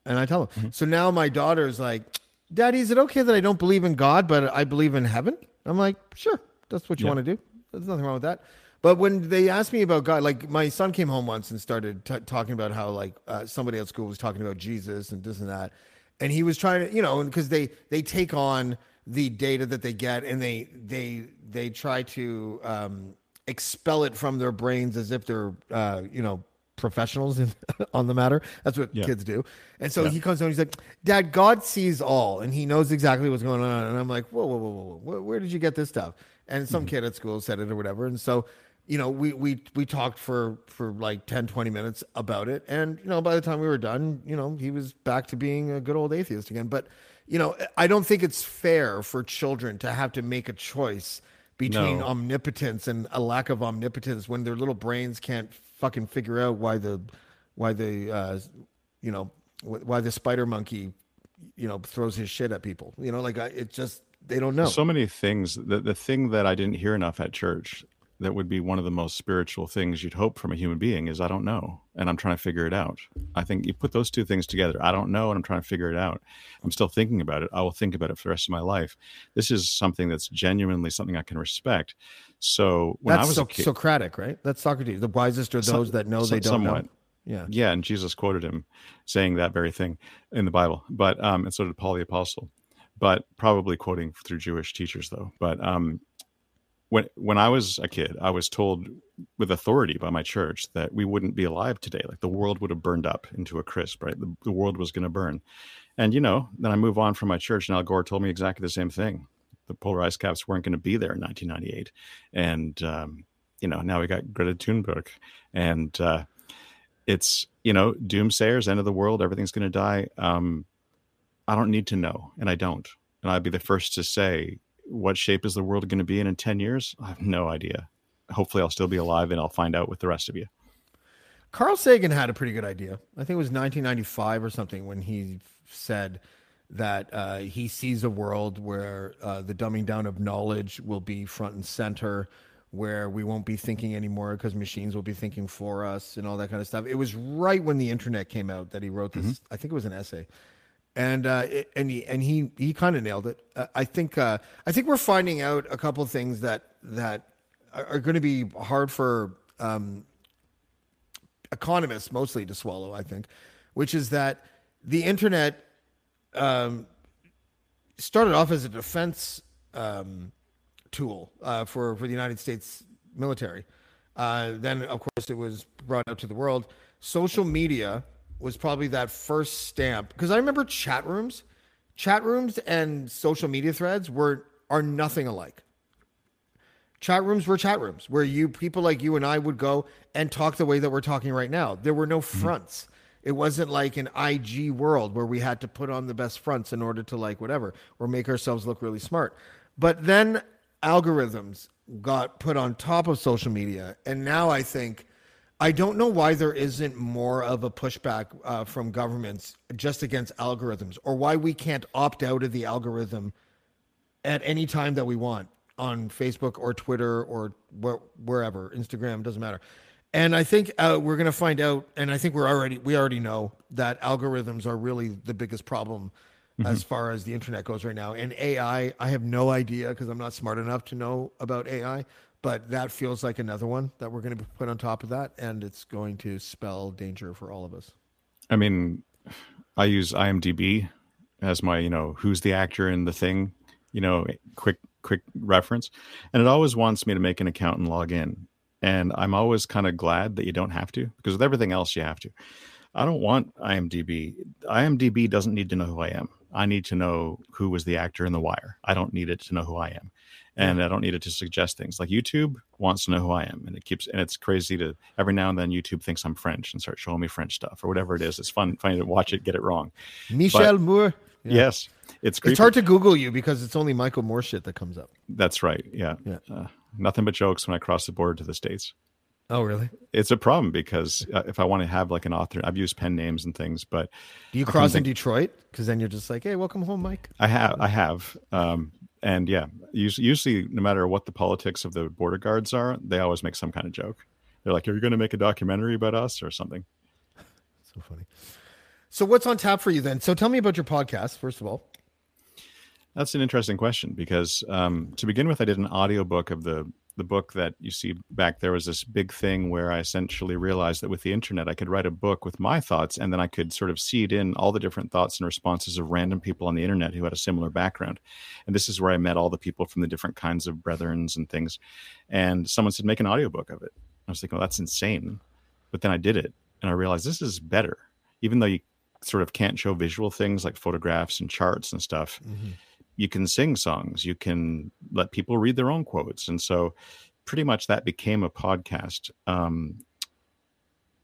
And I tell them. Mm-hmm. So now my daughter's like, "Daddy, is it okay that I don't believe in God, but I believe in heaven?" I'm like, "Sure, that's what you yeah. want to do. There's nothing wrong with that." But when they asked me about God, like my son came home once and started t- talking about how like uh, somebody at school was talking about Jesus and this and that. And he was trying to, you know, because they, they take on the data that they get and they they they try to um expel it from their brains as if they're uh you know professionals in, on the matter. That's what yeah. kids do. And so yeah. he comes home, he's like, "Dad, God sees all and he knows exactly what's going on." And I'm like, whoa whoa whoa, whoa. where did you get this stuff?" And some mm-hmm. kid at school said it or whatever. And so, you know, we we we talked for for like ten twenty minutes about it, and you know, by the time we were done, you know, he was back to being a good old atheist again. But you know, I don't think it's fair for children to have to make a choice between no. omnipotence and a lack of omnipotence when their little brains can't fucking figure out why the, why the, uh, you know, why the spider monkey, you know, throws his shit at people. You know, like I, it just, they don't know. So many things. The, the thing that I didn't hear enough at church that would be one of the most spiritual things you'd hope from a human being is, "I don't know, and I'm trying to figure it out." I think you put those two things together. I don't know, and I'm trying to figure it out. I'm still thinking about it. I will think about it for the rest of my life. This is something that's genuinely something I can respect. So when that's I was so- a kid, Socratic, right? That's Socrates. The wisest are those some, that know some, they don't somewhat. know. Yeah, yeah, and Jesus quoted him saying that very thing in the Bible. But um, and so did Paul the Apostle, but probably quoting through Jewish teachers though. But um. When when I was a kid, I was told with authority by my church that we wouldn't be alive today. Like the world would have burned up into a crisp, right? The, the world was going to burn. And, you know, then I move on from my church and Al Gore told me exactly the same thing. The polar ice caps weren't going to be there in nineteen ninety-eight. And, um, you know, now we got Greta Thunberg. And uh, it's, you know, doomsayers, end of the world, everything's going to die. Um, I don't need to know, and I don't. And I'd be the first to say, what shape is the world going to be in in ten years? I have no idea. Hopefully I'll still be alive and I'll find out with the rest of you. Carl Sagan had a pretty good idea. I think it was nineteen ninety-five or something when he said that uh, he sees a world where uh, the dumbing down of knowledge will be front and center, where we won't be thinking anymore because machines will be thinking for us and all that kind of stuff. It was right when the internet came out that he wrote this. Mm-hmm. I think it was an essay. And uh, it, and he and he, he kind of nailed it. Uh, I think uh, I think we're finding out a couple of things that that are, are going to be hard for um, economists mostly to swallow. I think, which is that the internet um, started off as a defense um, tool uh, for for the United States military. Uh, then, of course, it was brought out to the world. Social media was probably that first stamp, because I remember chat rooms, chat rooms and social media threads were are nothing alike. Chat rooms were chat rooms where you people like you and I would go and talk the way that we're talking right now. There were no fronts. Mm-hmm. It wasn't like an I G world where we had to put on the best fronts in order to like whatever or make ourselves look really smart. But then algorithms got put on top of social media. And now I think, I don't know why there isn't more of a pushback uh, from governments just against algorithms, or why we can't opt out of the algorithm at any time that we want on Facebook or Twitter or wh- wherever, Instagram, doesn't matter. And I think uh, we're going to find out, and I think we're already we already know that algorithms are really the biggest problem mm-hmm. as far as the internet goes right now. And A I, I have no idea because I'm not smart enough to know about A I, but that feels like another one that we're going to put on top of that, and it's going to spell danger for all of us. I mean, I use IMDb as my, you know, who's the actor in the thing, you know, quick quick reference, and it always wants me to make an account and log in. And I'm always kind of glad that you don't have to, because with everything else, you have to. I don't want IMDb. IMDb doesn't need to know who I am. I need to know who was the actor in The Wire. I don't need it to know who I am. And I don't need it to suggest things. Like YouTube wants to know who I am. And it keeps, and it's crazy to, every now and then YouTube thinks I'm French and starts showing me French stuff or whatever it is. It's fun, funny to watch it, get it wrong. Michel Moore. Yeah. Yes. It's creepy. It's hard to Google you because it's only Michael Moore shit that comes up. That's right. Yeah. Yeah. Uh, nothing but jokes when I cross the border to the States. Oh, really? It's a problem because uh, if I want to have like an author, I've used pen names and things, but... Do you cross in think, Detroit? Because then you're just like, hey, welcome home, Mike. I have. I have. Um, and yeah, usually, usually no matter what the politics of the border guards are, they always make some kind of joke. They're like, are you going to make a documentary about us or something? So funny. So what's on tap for you then? So tell me about your podcast, first of all. That's an interesting question because um, to begin with, I did an audiobook of the the book that you see back. There was this big thing where I essentially realized that with the internet, I could write a book with my thoughts, and then I could sort of seed in all the different thoughts and responses of random people on the internet who had a similar background. And this is where I met all the people from the different kinds of brethrens and things. And someone said, make an audiobook of it. I was thinking, well, that's insane. But then I did it, and I realized this is better, even though you sort of can't show visual things like photographs and charts and stuff. Mm-hmm. You can sing songs, you can let people read their own quotes. And so pretty much that became a podcast. Um,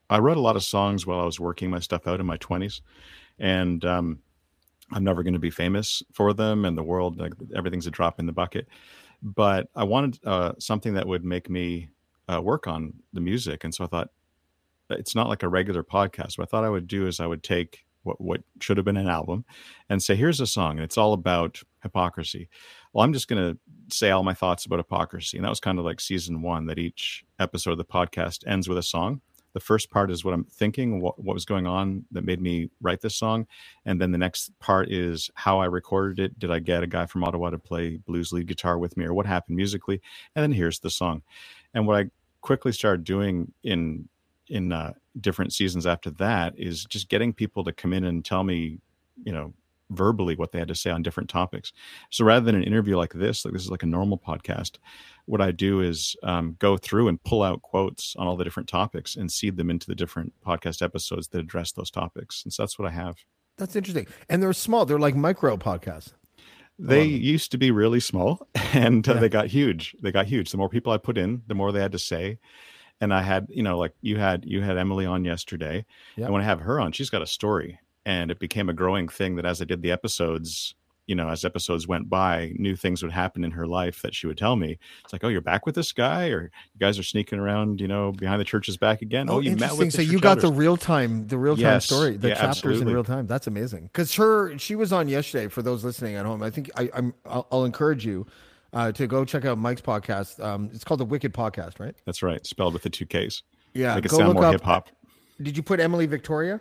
I wrote a lot of songs while I was working my stuff out in my twenties, and um, I'm never going to be famous for them, and the world, like everything's a drop in the bucket. But I wanted uh, something that would make me uh, work on the music. And so I thought, it's not like a regular podcast. What I thought I would do is I would take what what should have been an album and say, here's a song, and it's all about hypocrisy. Well, I'm just going to say all my thoughts about hypocrisy. And that was kind of like season one, that each episode of the podcast ends with a song. The first part is what I'm thinking, what, what was going on that made me write this song. And then the next part is how I recorded it. Did I get a guy from Ottawa to play blues lead guitar with me, or what happened musically? And then here's the song. And what I quickly started doing in in uh, different seasons after that is just getting people to come in and tell me, you know, verbally what they had to say on different topics. So rather than an interview like this, like this is like a normal podcast, what I do is um, go through and pull out quotes on all the different topics and seed them into the different podcast episodes that address those topics. And so that's what I have. That's interesting. And they're small. They're like micro podcasts. They used to be really small, and uh, yeah. they got huge. They got huge. The more people I put in, the more they had to say. And I had, you know, like you had, you had Emily on yesterday. Yep. I want to have her on. She's got a story, and it became a growing thing that as I did the episodes, you know, as episodes went by, new things would happen in her life that she would tell me. It's like, oh, you're back with this guy, or you guys are sneaking around, you know, behind the church's back again. Oh, oh you met with. So you got elders. the real time, the real time yes. story, the yeah, chapters absolutely. in real time. That's amazing. Because her, she was on yesterday. For those listening at home, I think I, I'm. I'll, I'll encourage you. Uh, to go check out Mike's podcast. Um, it's called The Wicked Podcast, right? That's right. Spelled with the two Ks. Yeah. Make it sound more hip hop. Did you put Emily Victoria?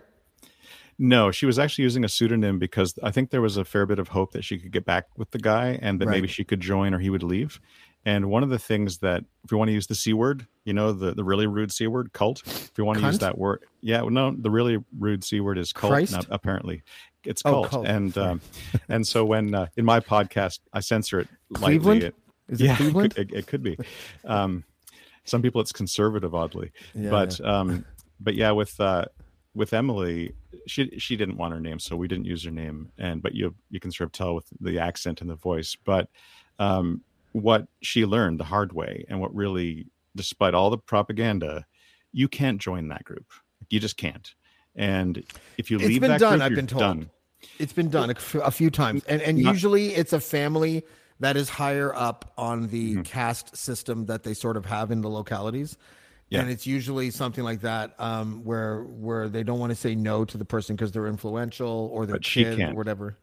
No, she was actually using a pseudonym because I think there was a fair bit of hope that she could get back with the guy, and that right. maybe she could join or he would leave. And one of the things that, if you want to use the C word, you know, the, the really rude C word, cult, if you want to Cunt? use that word. Yeah, no, the really rude C word is cult, not, apparently. It's cult. Oh, cult. And um, and so when uh, in my podcast, I censor it lightly. Cleveland? It, is it yeah, Cleveland? It could, it, it could be. Um, some people it's conservative, oddly. Yeah, but, yeah. Um, but yeah, with uh, with Emily, she she didn't want her name, so we didn't use her name. And But you you can sort of tell with the accent and the voice. But um, what she learned the hard way, and what really, despite all the propaganda, you can't join that group. You just can't. And if you it's leave that done, group, I've been told. Done. It's been done a few times. And and Not, usually it's a family that is higher up on the mm-hmm. caste system that they sort of have in the localities. Yeah. And it's usually something like that, um, where where they don't want to say no to the person because they're influential or their kid or whatever.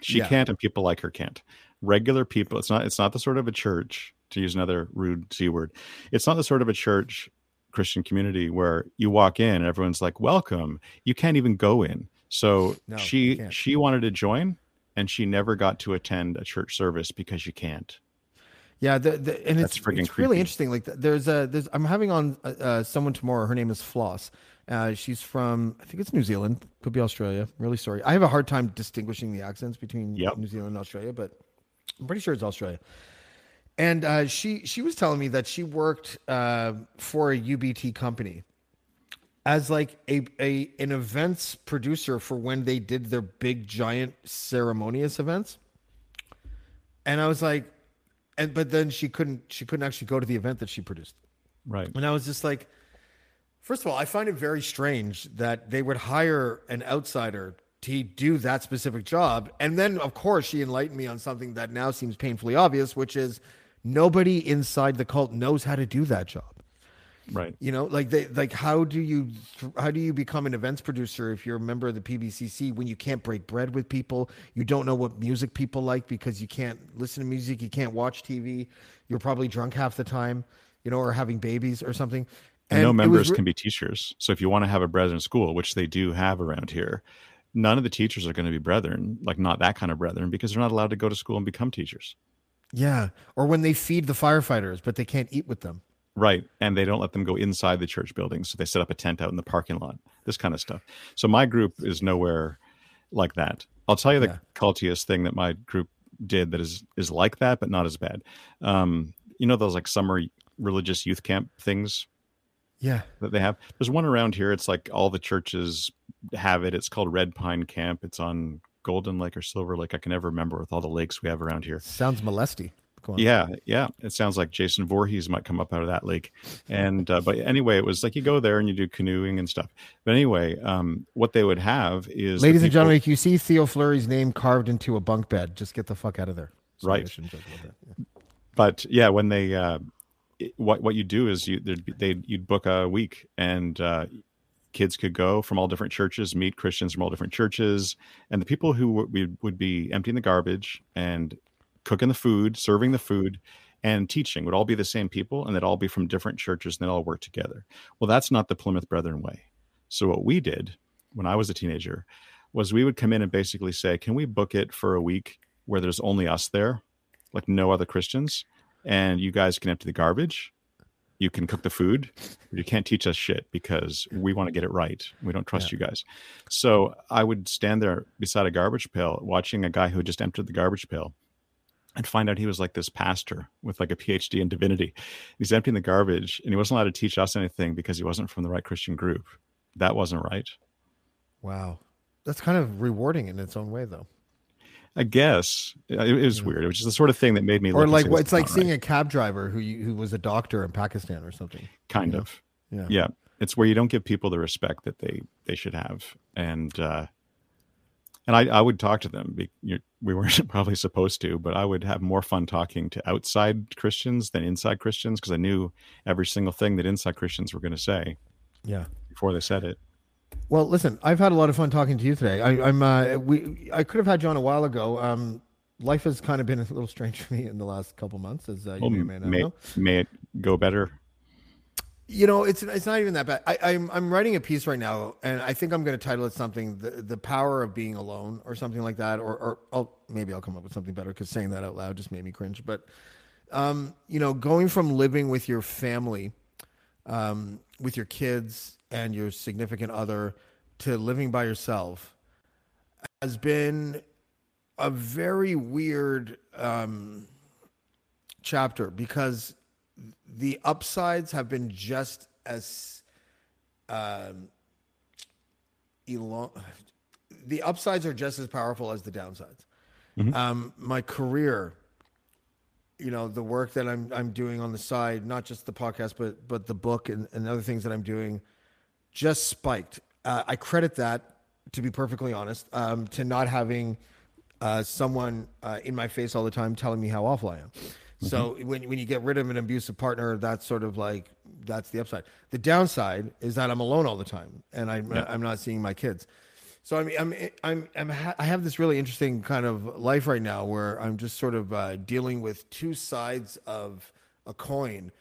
She yeah. can't, and people like her can't. Regular people, it's not it's not the sort of a church, to use another rude C word, it's not the sort of a church, Christian community, where you walk in and everyone's like, welcome. You can't even go in. So no, she she wanted to join, and she never got to attend a church service because you can't. Yeah, the, the, and That's it's, it's really interesting. Like, there's a there's I'm having on uh, someone tomorrow. Her name is Floss. Uh, she's from, I think it's New Zealand, could be Australia. I'm really sorry. I have a hard time distinguishing the accents between yep. New Zealand and Australia, but I'm pretty sure it's Australia. And uh, she she was telling me that she worked uh, for a U B T company as like a, a an events producer for when they did their big giant ceremonious events. And I was like. And, but then she couldn't, she couldn't actually go to the event that she produced. Right. And I was just like, first of all, I find it very strange that they would hire an outsider to do that specific job. And then of course she enlightened me on something that now seems painfully obvious, which is nobody inside the cult knows how to do that job. Right. You know, like they, like how do you, how do you become an events producer if you're a member of the P B C C when you can't break bread with people? You don't know what music people like because you can't listen to music. You can't watch T V. You're probably drunk half the time, you know, or having babies or something. And, and no members re- can be teachers. So if you want to have a brethren school, which they do have around here, none of the teachers are going to be brethren, like not that kind of brethren, because they're not allowed to go to school and become teachers. Yeah. Or when they feed the firefighters, but they can't eat with them. Right. And they don't let them go inside the church building. So they set up a tent out in the parking lot, this kind of stuff. So my group is nowhere like that. I'll tell you the yeah. cultiest thing that my group did that is, is like that, but not as bad. Um, you know, those like summer religious youth camp things yeah, that they have. There's one around here. It's like all the churches have it. It's called Red Pine Camp. It's on Golden Lake or Silver Lake. I can never remember with all the lakes we have around here. Sounds molesty. Yeah, yeah. It sounds like Jason Voorhees might come up out of that lake. And uh, but anyway, it was like you go there and you do canoeing and stuff. But anyway, um, what they would have is... Ladies people... and gentlemen, if you see Theo Fleury's name carved into a bunk bed, just get the fuck out of there. So right. Yeah. But yeah, when they... Uh, it, what what you do is you they'd you'd book a week and uh, kids could go from all different churches, meet Christians from all different churches. And the people who w- we would be emptying the garbage and... cooking the food, serving the food, and teaching would all be the same people, and they'd all be from different churches, and they'd all work together. Well, that's not the Plymouth Brethren way. So what we did when I was a teenager was we would come in and basically say, can we book it for a week where there's only us there, like no other Christians, and you guys can empty the garbage, you can cook the food, but you can't teach us shit because we want to get it right. We don't trust yeah. you guys. So I would stand there beside a garbage pail watching a guy who just emptied the garbage pail, and find out he was like this pastor with like a P H D in divinity. He's emptying the garbage and he wasn't allowed to teach us anything because he wasn't from the right Christian group. That wasn't right. Wow. That's kind of rewarding in its own way though. I guess it, it was yeah. weird. It was just the sort of thing that made me. Or like what, it's like right. seeing a cab driver who you, who was a doctor in Pakistan or something. Kind you know? of. Yeah. Yeah. It's where you don't give people the respect that they, they should have. And, uh, And I, I would talk to them. We weren't probably supposed to, but I would have more fun talking to outside Christians than inside Christians because I knew every single thing that inside Christians were going to say yeah. before they said it. Well, listen, I've had a lot of fun talking to you today. I, I'm, uh, we, I could have had you on a while ago. Um, life has kind of been a little strange for me in the last couple months, as uh, you well, may or may not know. May it go better? You know, it's it's not even that bad. I, I'm I'm writing a piece right now, and I think I'm going to title it something, the, the power of being alone or something like that, or or I'll, maybe I'll come up with something better because saying that out loud just made me cringe. But, um, you know, going from living with your family, um, with your kids and your significant other to living by yourself has been a very weird um, chapter because the upsides have been just as um, elong. The upsides are just as powerful as the downsides. Mm-hmm. Um, my career you know, the work that I'm I'm doing on the side, not just the podcast, but but the book and, and other things that I'm doing, just spiked. Uh, I credit that, to be perfectly honest, um, to not having uh, someone uh, in my face all the time telling me how awful I am. Mm-hmm. So when when you get rid of an abusive partner, that's sort of like, that's the upside. The downside is that I'm alone all the time, and I'm yeah. I'm not seeing my kids. So I'm I'm I'm I'm ha- I have this really interesting kind of life right now where I'm just sort of uh, dealing with two sides of a coin,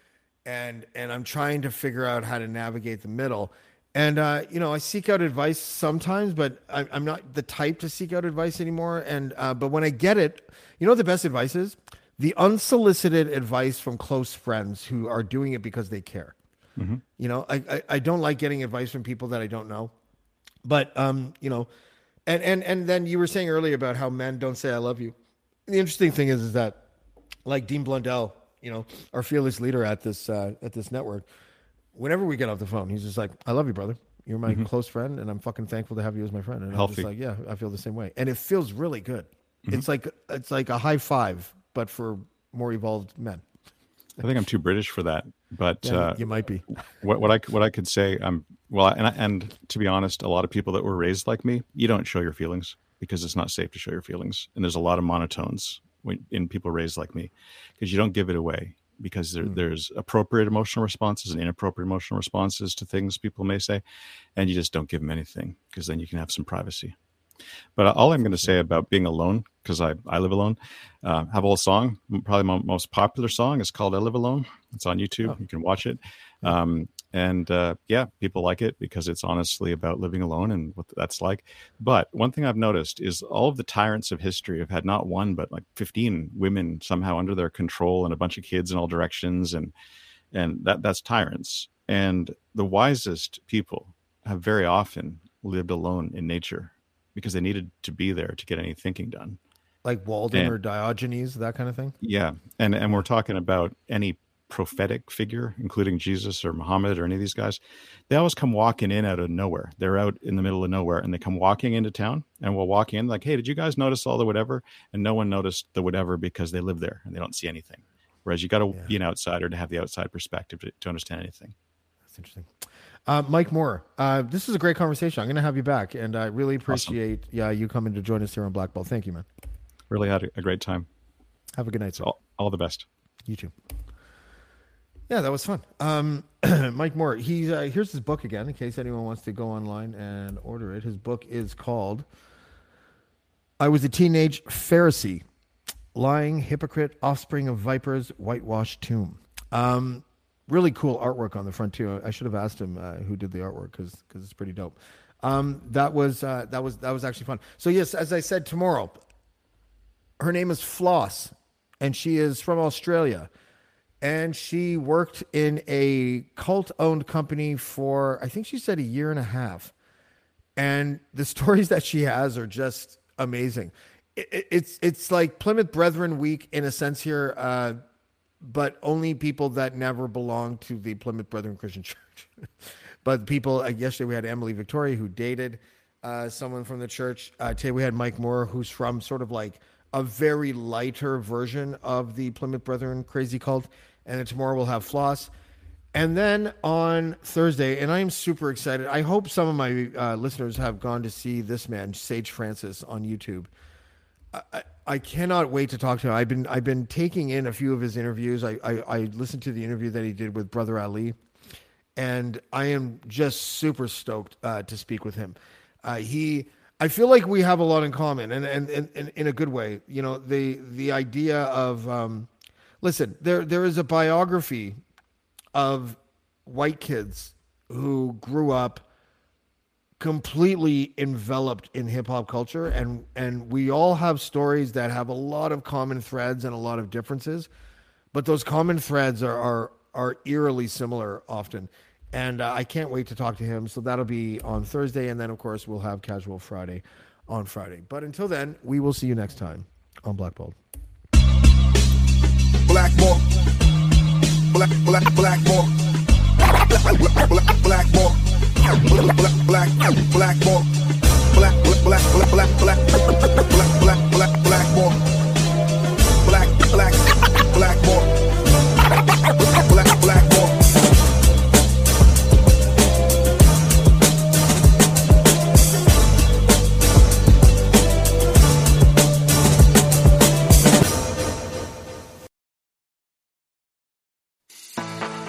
and and I'm trying to figure out how to navigate the middle. And uh, you know, I seek out advice sometimes, but I, I'm not the type to seek out advice anymore. And uh, but when I get it, you know what the best advice is? The unsolicited advice from close friends who are doing it because they care. Mm-hmm. You know, I, I I don't like getting advice from people that I don't know. But, um, you know, and, and, and then you were saying earlier about how men don't say I love you. The interesting thing is, is that like Dean Blundell, you know, our fearless leader at this, uh, at this network, whenever we get off the phone, he's just like, I love you, brother. You're my mm-hmm. close friend. And I'm fucking thankful to have you as my friend. And Healthy. I'm just like, yeah, I feel the same way. And it feels really good. Mm-hmm. It's like, it's like a high five, but for more evolved men. I think I'm too British for that, but yeah, uh, you might be. What, what I what I could say, I'm well, and I, and to be honest, a lot of people that were raised like me, you don't show your feelings because it's not safe to show your feelings, and there's a lot of monotones when, in people raised like me, because you don't give it away, because there, mm. there's appropriate emotional responses and inappropriate emotional responses to things people may say, and you just don't give them anything because then you can have some privacy. But all I'm going to say about being alone, because I, I live alone, uh, have a whole song. Probably my most popular song is called I Live Alone. It's on YouTube. Oh. You can watch it. Um, and uh, yeah, people like it because it's honestly about living alone and what that's like. But one thing I've noticed is all of the tyrants of history have had not one, but like fifteen women somehow under their control and a bunch of kids in all directions. And, and that that's tyrants. And the wisest people have very often lived alone in nature, because they needed to be there to get any thinking done. Like Walden and, or Diogenes, that kind of thing? Yeah. And and we're talking about any prophetic figure, including Jesus or Muhammad or any of these guys. They always come walking in out of nowhere. They're out in the middle of nowhere, and they come walking into town, and we'll walk in like, hey, did you guys notice all the whatever? And no one noticed the whatever because they live there and they don't see anything. Whereas you got to yeah. be an outsider to have the outside perspective to, to understand anything. That's interesting. Uh, Mike Moore, uh, this is a great conversation. I'm going to have you back, and I really appreciate awesome. yeah, you coming to join us here on Black Bull. Thank you, man. Really had a great time. Have a good night, sir. All, all the best. You too. Yeah, that was fun. Um, Mike Moore, he, uh, here's his book again, in case anyone wants to go online and order it. His book is called I Was a Teenage Pharisee, Lying, Hypocrite, Offspring of Vipers, Whitewashed Tomb. Um Really cool artwork on the front too. I should have asked him uh, who did the artwork because because it's pretty dope. Um, that was uh, that was that was actually fun. So yes, as I said, tomorrow. Her name is Floss, and she is from Australia, and she worked in a cult-owned company for, I think she said, a year and a half. And the stories that she has are just amazing. It, it's it's like Plymouth Brethren Week in a sense here. Uh, but only people that never belonged to the Plymouth Brethren Christian Church. But people, uh, yesterday we had Emily Victoria, who dated uh, someone from the church. Uh, today we had Mike Moore, who's from sort of like a very lighter version of the Plymouth Brethren crazy cult. And then tomorrow we'll have Floss. And then on Thursday, and I'm super excited. I hope some of my uh, listeners have gone to see this man, Sage Francis, on YouTube. I, I cannot wait to talk to him. I've been I've been taking in a few of his interviews. I, I, I listened to the interview that he did with Brother Ali, and I am just super stoked uh, to speak with him. Uh, he I feel like we have a lot in common, and and, and, and in a good way. You know, the the idea of um, listen, there there is a biography of white kids who grew up completely enveloped in hip hop culture, and and we all have stories that have a lot of common threads and a lot of differences, but those common threads are are, are eerily similar often, and uh, I can't wait to talk to him. So that'll be on Thursday, and then of course we'll have Casual Friday on Friday. But until then, we will see you next time on Black Bold. Black Bull. Black Black Black Bull. Black Black Black Bull. Black, black, black ball. Black, black, black, black, black, black, black, black, black, black ball. Black, black, black.